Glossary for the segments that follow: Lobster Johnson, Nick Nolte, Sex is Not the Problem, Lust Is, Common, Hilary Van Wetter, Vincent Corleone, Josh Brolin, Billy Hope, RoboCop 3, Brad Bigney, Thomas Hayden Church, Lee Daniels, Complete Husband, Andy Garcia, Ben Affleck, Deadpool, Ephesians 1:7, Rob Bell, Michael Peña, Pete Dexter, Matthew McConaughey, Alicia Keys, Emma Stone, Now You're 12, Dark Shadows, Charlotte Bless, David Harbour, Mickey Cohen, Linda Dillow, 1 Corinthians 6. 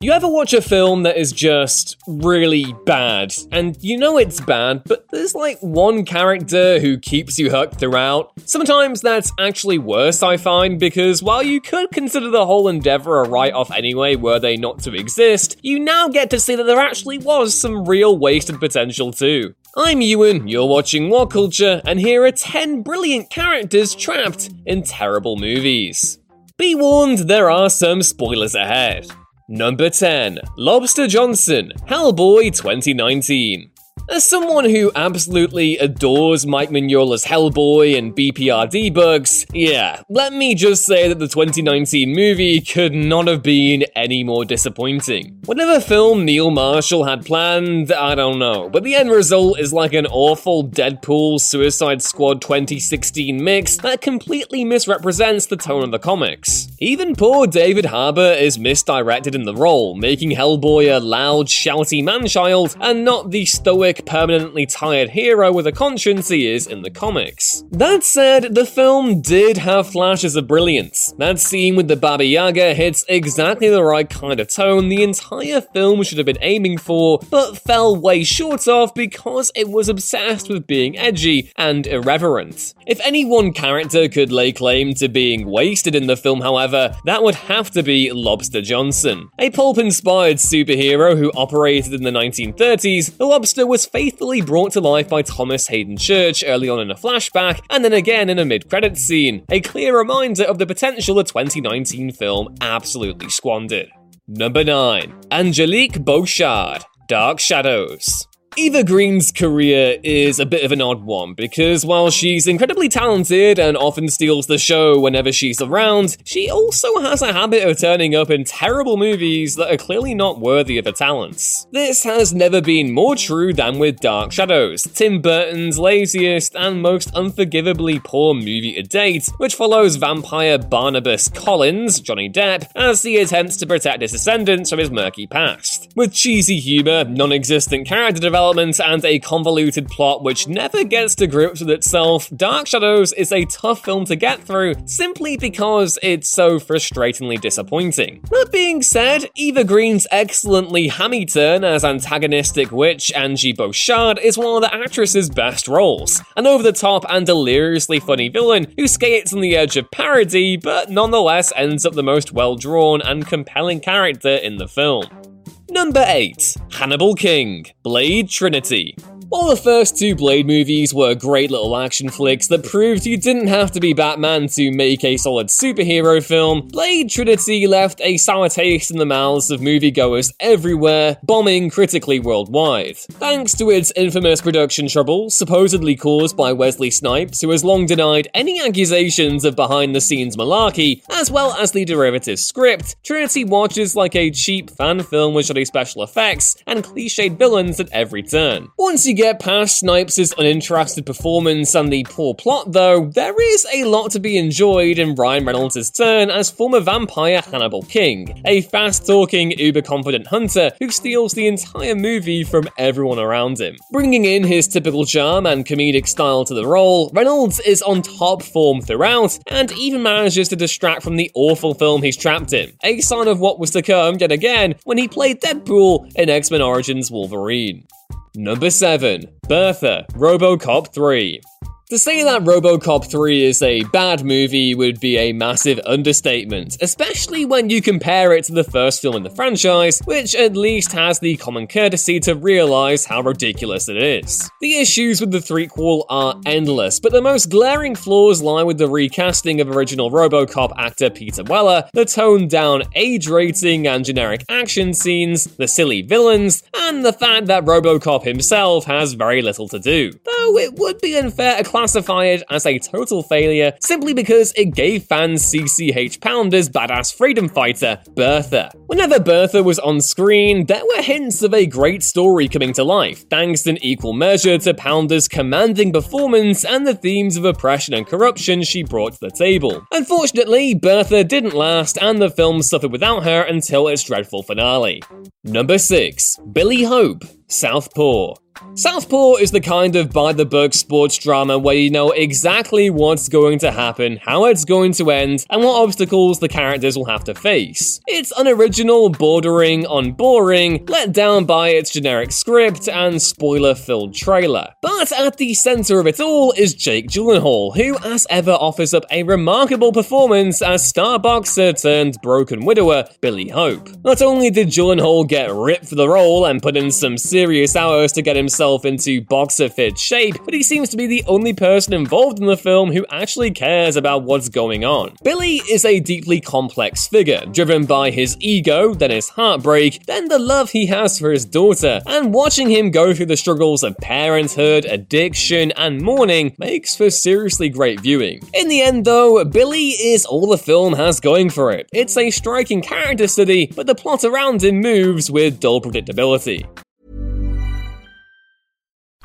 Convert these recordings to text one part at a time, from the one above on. You ever watch a film that is just really bad, and you know it's bad, but there's like one character who keeps you hooked throughout? Sometimes that's actually worse, I find, because while you could consider the whole endeavour a write-off anyway were they not to exist, you now get to see that there actually was some real wasted potential too. I'm Ewan, you're watching What Culture, and here are 10 brilliant characters trapped in terrible movies. Be warned, there are some spoilers ahead. Number 10. Lobster Johnson, Hellboy 2019. As someone who absolutely adores Mike Mignola's Hellboy and BPRD books, yeah, let me just say that the 2019 movie could not have been any more disappointing. Whatever film Neil Marshall had planned, I don't know, but the end result is like an awful Deadpool Suicide Squad 2016 mix that completely misrepresents the tone of the comics. Even poor David Harbour is misdirected in the role, making Hellboy a loud, shouty man-child and not the stoic, permanently tired hero with a conscience he is in the comics. That said, the film did have flashes of brilliance. That scene with the Baba Yaga hits exactly the right kind of tone the entire film should have been aiming for, but fell way short of because it was obsessed with being edgy and irreverent. If any one character could lay claim to being wasted in the film, however, that would have to be Lobster Johnson. A pulp-inspired superhero who operated in the 1930s, the Lobster was faithfully brought to life by Thomas Hayden Church early on in a flashback and then again in a mid-credits scene, a clear reminder of the potential the 2019 film absolutely squandered. Number 9. Angelique Bouchard, Dark Shadows. Eva Green's career is a bit of an odd one because while she's incredibly talented and often steals the show whenever she's around, she also has a habit of turning up in terrible movies that are clearly not worthy of her talents. This has never been more true than with Dark Shadows, Tim Burton's laziest and most unforgivably poor movie to date, which follows vampire Barnabas Collins, Johnny Depp, as he attempts to protect his descendants from his murky past. With cheesy humour, non-existent character development, and a convoluted plot which never gets to grips with itself, Dark Shadows is a tough film to get through simply because it's so frustratingly disappointing. That being said, Eva Green's excellently hammy turn as antagonistic witch Angie Beauchard is one of the actress's best roles, an over-the-top and deliriously funny villain who skates on the edge of parody but nonetheless ends up the most well-drawn and compelling character in the film. Number 8. Hannibal King, Blade Trinity. While the first two Blade movies were great little action flicks that proved you didn't have to be Batman to make a solid superhero film, Blade Trinity left a sour taste in the mouths of moviegoers everywhere, bombing critically worldwide. Thanks to its infamous production troubles, supposedly caused by Wesley Snipes, who has long denied any accusations of behind-the-scenes malarkey, as well as the derivative script, Trinity watches like a cheap fan film with shoddy special effects and cliched villains at every turn. Once you get past Snipes' uninterested performance and the poor plot though, there is a lot to be enjoyed in Ryan Reynolds' turn as former vampire Hannibal King, a fast-talking, uber-confident hunter who steals the entire movie from everyone around him. Bringing in his typical charm and comedic style to the role, Reynolds is on top form throughout and even manages to distract from the awful film he's trapped in, a sign of what was to come yet again when he played Deadpool in X-Men Origins Wolverine. Number 7. Bertha, RoboCop 3. To say that RoboCop 3 is a bad movie would be a massive understatement, especially when you compare it to the first film in the franchise, which at least has the common courtesy to realize how ridiculous it is. The issues with the threequel are endless, but the most glaring flaws lie with the recasting of original RoboCop actor Peter Weller, the toned-down age rating and generic action scenes, the silly villains, and the fact that RoboCop himself has very little to do. Though it would be unfair to classify it as a total failure simply because it gave fans CCH Pounder's badass freedom fighter, Bertha. Whenever Bertha was on screen, there were hints of a great story coming to life, thanks in equal measure to Pounder's commanding performance and the themes of oppression and corruption she brought to the table. Unfortunately, Bertha didn't last, and the film suffered without her until its dreadful finale. Number 6. Billy Hope, Southpaw. Southpaw is the kind of by-the-book sports drama where you know exactly what's going to happen, how it's going to end, and what obstacles the characters will have to face. It's unoriginal, bordering on boring, let down by its generic script and spoiler-filled trailer. But at the center of it all is Jake Gyllenhaal, who as ever offers up a remarkable performance as star boxer turned broken widower Billy Hope. Not only did Gyllenhaal get ripped for the role and put in some serious hours to get himself into boxer-fit shape, but he seems to be the only person involved in the film who actually cares about what's going on. Billy is a deeply complex figure, driven by his ego, then his heartbreak, then the love he has for his daughter, and watching him go through the struggles of parenthood, addiction, and mourning makes for seriously great viewing. In the end though, Billy is all the film has going for it. It's a striking character study, but the plot around him moves with dull predictability.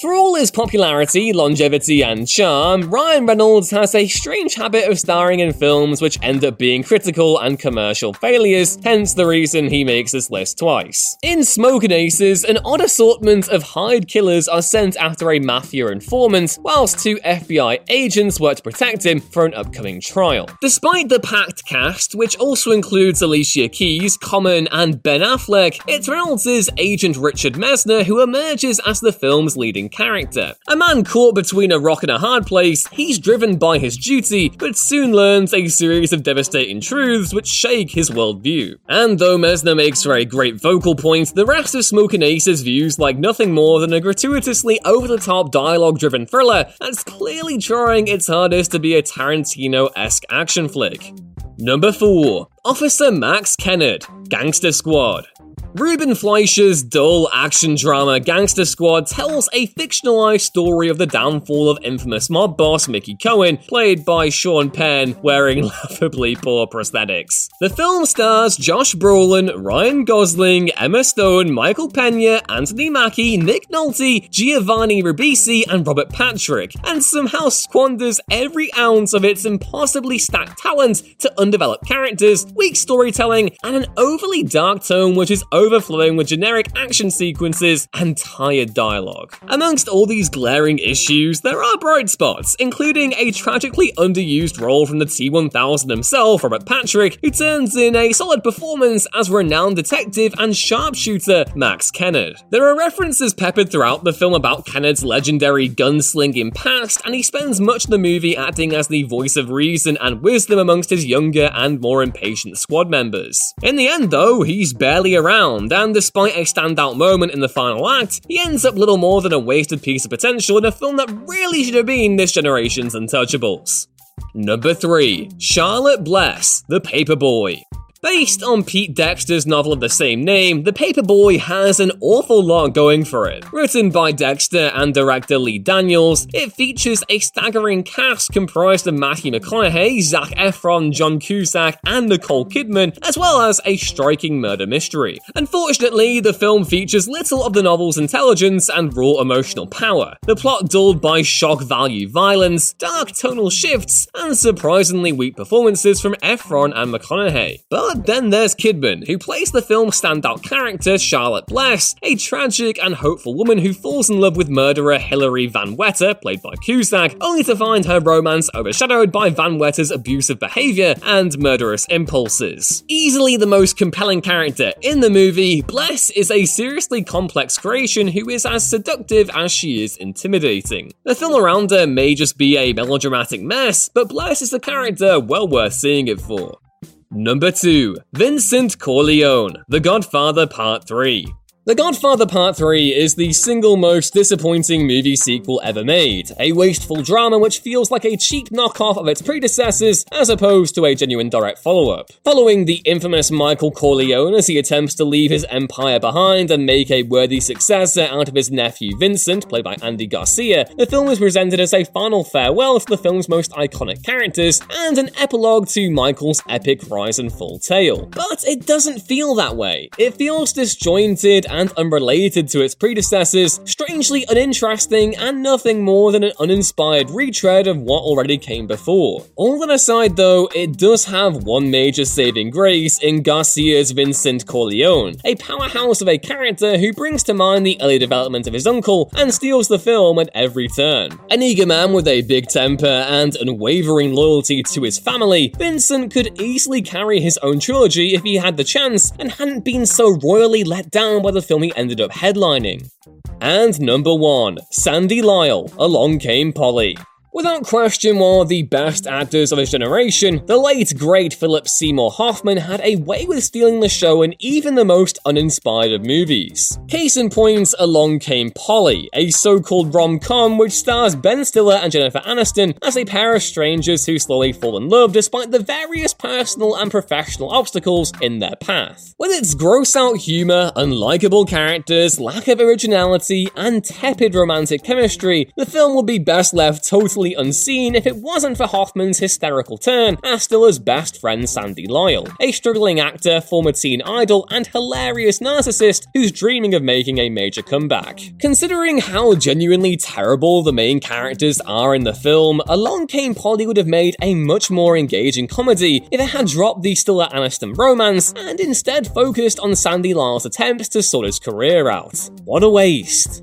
For all his popularity, longevity, and charm, Ryan Reynolds has a strange habit of starring in films which end up being critical and commercial failures, hence the reason he makes this list twice. In Smokin' Aces, an odd assortment of hired killers are sent after a mafia informant, whilst two FBI agents work to protect him for an upcoming trial. Despite the packed cast, which also includes Alicia Keys, Common, and Ben Affleck, it's Reynolds' agent Richard Mesner who emerges as the film's leading fascinating character. A man caught between a rock and a hard place, he's driven by his duty, but soon learns a series of devastating truths which shake his worldview. And though Mesner makes for a great vocal point, the rest of Smokin' Aces views like nothing more than a gratuitously over-the-top dialogue-driven thriller that's clearly trying its hardest to be a Tarantino-esque action flick. Number 4. Officer Max Kennard, Gangster Squad. Ruben Fleischer's dull action drama Gangster Squad tells a fictionalized story of the downfall of infamous mob boss Mickey Cohen, played by Sean Penn, wearing laughably poor prosthetics. The film stars Josh Brolin, Ryan Gosling, Emma Stone, Michael Peña, Anthony Mackie, Nick Nolte, Giovanni Ribisi, and Robert Patrick, and somehow squanders every ounce of its impossibly stacked talent to undeveloped characters, weak storytelling, and an overly dark tone which is overflowing with generic action sequences and tired dialogue. Amongst all these glaring issues, there are bright spots, including a tragically underused role from the T-1000 himself, Robert Patrick, who turns in a solid performance as renowned detective and sharpshooter Max Kennard. There are references peppered throughout the film about Kennard's legendary gunslinging past, and he spends much of the movie acting as the voice of reason and wisdom amongst his younger and more impatient squad members. In the end, though, he's barely around, and despite a standout moment in the final act, he ends up little more than a wasted piece of potential in a film that really should have been this generation's Untouchables. Number 3. Charlotte Bless, The Paperboy. Based on Pete Dexter's novel of the same name, The Paperboy has an awful lot going for it. Written by Dexter and director Lee Daniels, it features a staggering cast comprised of Matthew McConaughey, Zac Efron, John Cusack, and Nicole Kidman, as well as a striking murder mystery. Unfortunately, the film features little of the novel's intelligence and raw emotional power. The plot dulled by shock value violence, dark tonal shifts, and surprisingly weak performances from Efron and McConaughey. But then there's Kidman, who plays the film's standout character Charlotte Bless, a tragic and hopeful woman who falls in love with murderer Hilary Van Wetter, played by Cusack, only to find her romance overshadowed by Van Wetter's abusive behavior and murderous impulses. Easily the most compelling character in the movie, Bless is a seriously complex creation who is as seductive as she is intimidating. The film around her may just be a melodramatic mess, but Bless is a character well worth seeing it for. Number 2. Vincent Corleone, The Godfather Part 3. The Godfather Part 3 is the single most disappointing movie sequel ever made, a wasteful drama which feels like a cheap knockoff of its predecessors as opposed to a genuine direct follow-up. Following the infamous Michael Corleone as he attempts to leave his empire behind and make a worthy successor out of his nephew Vincent, played by Andy Garcia, the film is presented as a final farewell to the film's most iconic characters and an epilogue to Michael's epic rise and fall tale. But it doesn't feel that way. It feels disjointed and unrelated to its predecessors, strangely uninteresting and nothing more than an uninspired retread of what already came before. All that aside though, it does have one major saving grace in Garcia's Vincent Corleone, a powerhouse of a character who brings to mind the early development of his uncle and steals the film at every turn. An eager man with a big temper and unwavering loyalty to his family, Vincent could easily carry his own trilogy if he had the chance and hadn't been so royally let down by the film he ended up headlining. And number 1, Sandy Lyle, Along Came Polly. Without question, one of the best actors of his generation, the late great Philip Seymour Hoffman had a way with stealing the show in even the most uninspired of movies. Case in point, Along Came Polly, a so-called rom-com which stars Ben Stiller and Jennifer Aniston as a pair of strangers who slowly fall in love despite the various personal and professional obstacles in their path. With its gross-out humor, unlikable characters, lack of originality, and tepid romantic chemistry, the film would be best left totally unseen if it wasn't for Hoffman's hysterical turn as Stiller's best friend Sandy Lyle, a struggling actor, former teen idol, and hilarious narcissist who's dreaming of making a major comeback. Considering how genuinely terrible the main characters are in the film, Along Came Polly would have made a much more engaging comedy if it had dropped the Stiller-Aniston romance and instead focused on Sandy Lyle's attempts to sort his career out. What a waste.